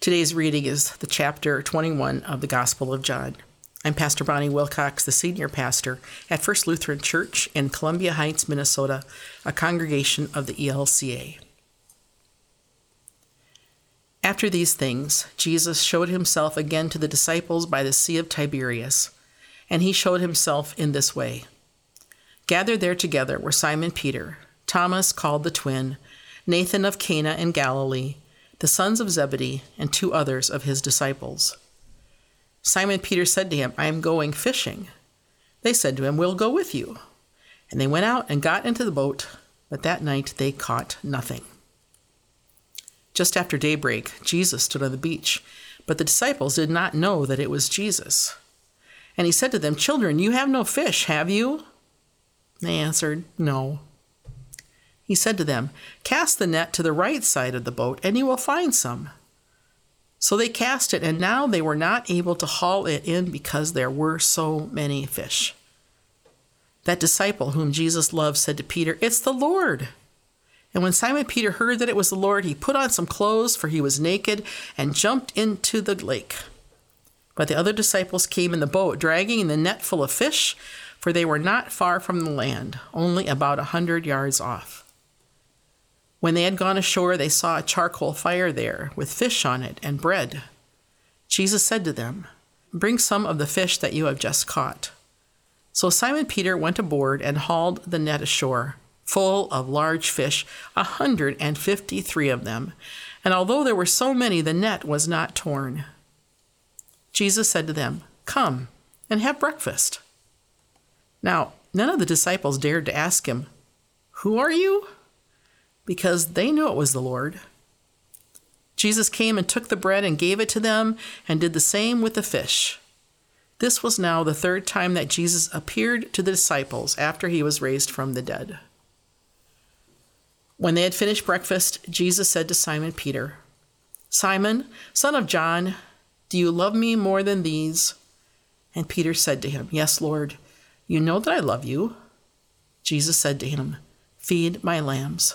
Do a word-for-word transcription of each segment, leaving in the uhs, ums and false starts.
Today's reading is the chapter twenty-one of the Gospel of John. I'm Pastor Bonnie Wilcox, the senior pastor at First Lutheran Church in Columbia Heights, Minnesota, a congregation of the E L C A. After these things, Jesus showed himself again to the disciples by the Sea of Tiberias, and he showed himself in this way. Gathered there together were Simon Peter, Thomas called the twin, Nathan of Cana in Galilee, the sons of Zebedee, and two others of his disciples. Simon Peter said to him, I am going fishing. They said to him, We'll go with you. And they went out and got into the boat, but that night they caught nothing. Just after daybreak, Jesus stood on the beach, but the disciples did not know that it was Jesus. And he said to them, Children, you have no fish, have you? They answered, No. He said to them, Cast the net to the right side of the boat, and you will find some. So they cast it, and now they were not able to haul it in because there were so many fish. That disciple whom Jesus loved said to Peter, It's the Lord. And when Simon Peter heard that it was the Lord, he put on some clothes, for he was naked, and jumped into the lake. But the other disciples came in the boat, dragging the net full of fish, for they were not far from the land, only about a hundred yards off. When they had gone ashore, they saw a charcoal fire there, with fish on it and bread. Jesus said to them, Bring some of the fish that you have just caught. So Simon Peter went aboard and hauled the net ashore, full of large fish, a hundred and fifty-three of them. And although there were so many, the net was not torn. Jesus said to them, Come and have breakfast. Now, none of the disciples dared to ask him, Who are you? Because they knew it was the Lord. Jesus came and took the bread and gave it to them and did the same with the fish. This was now the third time that Jesus appeared to the disciples after he was raised from the dead. When they had finished breakfast, Jesus said to Simon Peter, Simon, son of John, do you love me more than these? And Peter said to him, Yes, Lord, you know that I love you. Jesus said to him, Feed my lambs.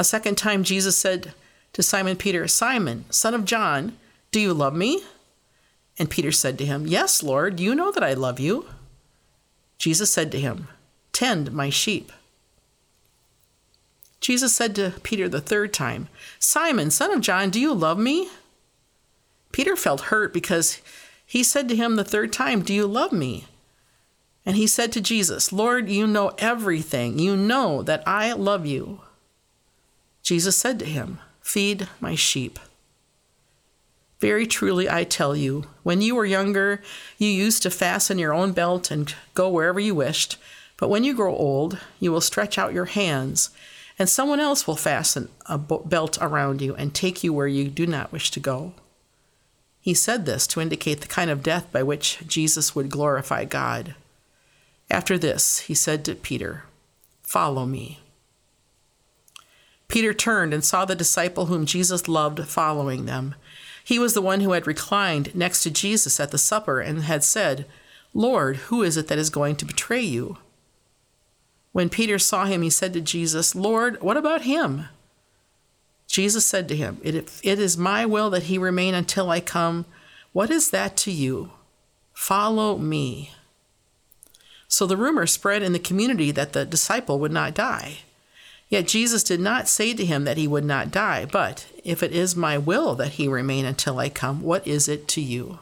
A second time Jesus said to Simon Peter, Simon, son of John, do you love me? And Peter said to him, Yes, Lord, you know that I love you. Jesus said to him, Tend my sheep. Jesus said to Peter the third time, Simon, son of John, do you love me? Peter felt hurt because he said to him the third time, Do you love me? And he said to Jesus, Lord, you know everything. You know that I love you. Jesus said to him, Feed my sheep. Very truly I tell you, when you were younger, you used to fasten your own belt and go wherever you wished. But when you grow old, you will stretch out your hands, and someone else will fasten a belt around you and take you where you do not wish to go. He said this to indicate the kind of death by which Jesus would glorify God. After this, he said to Peter, Follow me. Peter turned and saw the disciple whom Jesus loved following them. He was the one who had reclined next to Jesus at the supper and had said, Lord, who is it that is going to betray you? When Peter saw him, he said to Jesus, Lord, what about him? Jesus said to him, It, it is my will that he remain until I come. What is that to you? Follow me. So the rumor spread in the community that the disciple would not die. Yet Jesus did not say to him that he would not die, but, If it is my will that he remain until I come, what is it to you?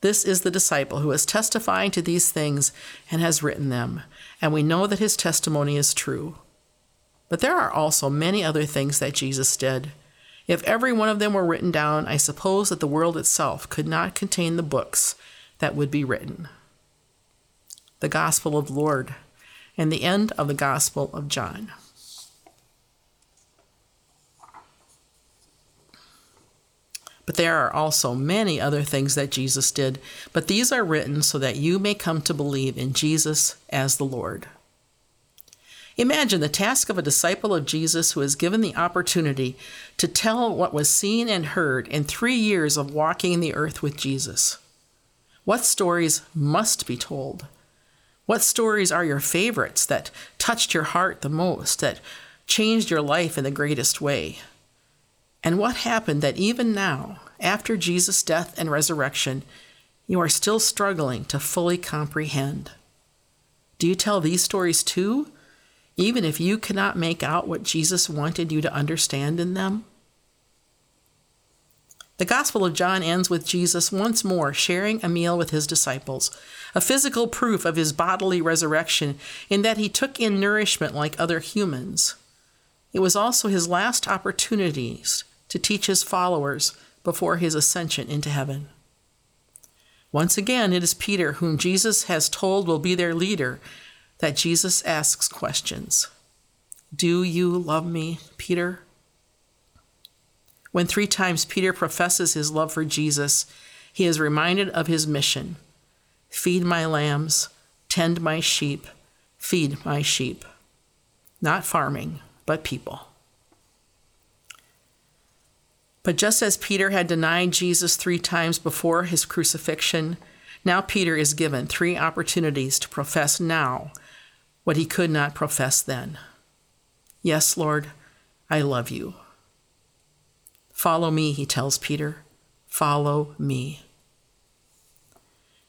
This is the disciple who is testifying to these things and has written them, and we know that his testimony is true. But there are also many other things that Jesus did. If every one of them were written down, I suppose that the world itself could not contain the books that would be written. The Gospel of the Lord. And the end of the Gospel of John. But there are also many other things that Jesus did, but these are written so that you may come to believe in Jesus as the Lord. Imagine the task of a disciple of Jesus who is given the opportunity to tell what was seen and heard in three years of walking the earth with Jesus. What stories must be told? What stories are your favorites that touched your heart the most, that changed your life in the greatest way? And what happened that even now, after Jesus' death and resurrection, you are still struggling to fully comprehend? Do you tell these stories too, even if you cannot make out what Jesus wanted you to understand in them? The Gospel of John ends with Jesus once more sharing a meal with his disciples, a physical proof of his bodily resurrection in that he took in nourishment like other humans. It was also his last opportunities to teach his followers before his ascension into heaven. Once again, it is Peter, whom Jesus has told will be their leader, that Jesus asks questions. Do you love me, Peter? When three times Peter professes his love for Jesus, he is reminded of his mission. Feed my lambs, tend my sheep, feed my sheep. Not farming, but people. But just as Peter had denied Jesus three times before his crucifixion, now Peter is given three opportunities to profess now what he could not profess then. Yes, Lord, I love you. Follow me, he tells Peter. Follow me.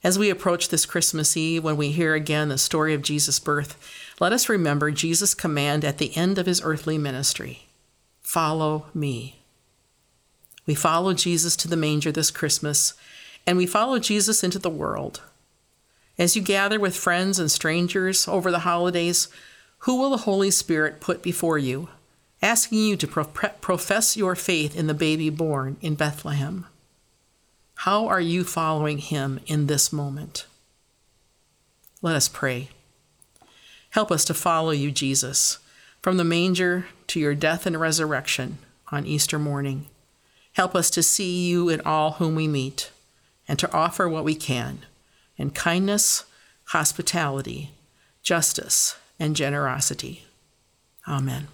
As we approach this Christmas Eve, when we hear again the story of Jesus' birth, let us remember Jesus' command at the end of his earthly ministry. Follow me. We follow Jesus to the manger this Christmas, and we follow Jesus into the world. As you gather with friends and strangers over the holidays, who will the Holy Spirit put before you, asking you to profess your faith in the baby born in Bethlehem? How are you following him in this moment? Let us pray. Help us to follow you, Jesus, from the manger to your death and resurrection on Easter morning. Help us to see you in all whom we meet, and to offer what we can in kindness, hospitality, justice, and generosity. Amen.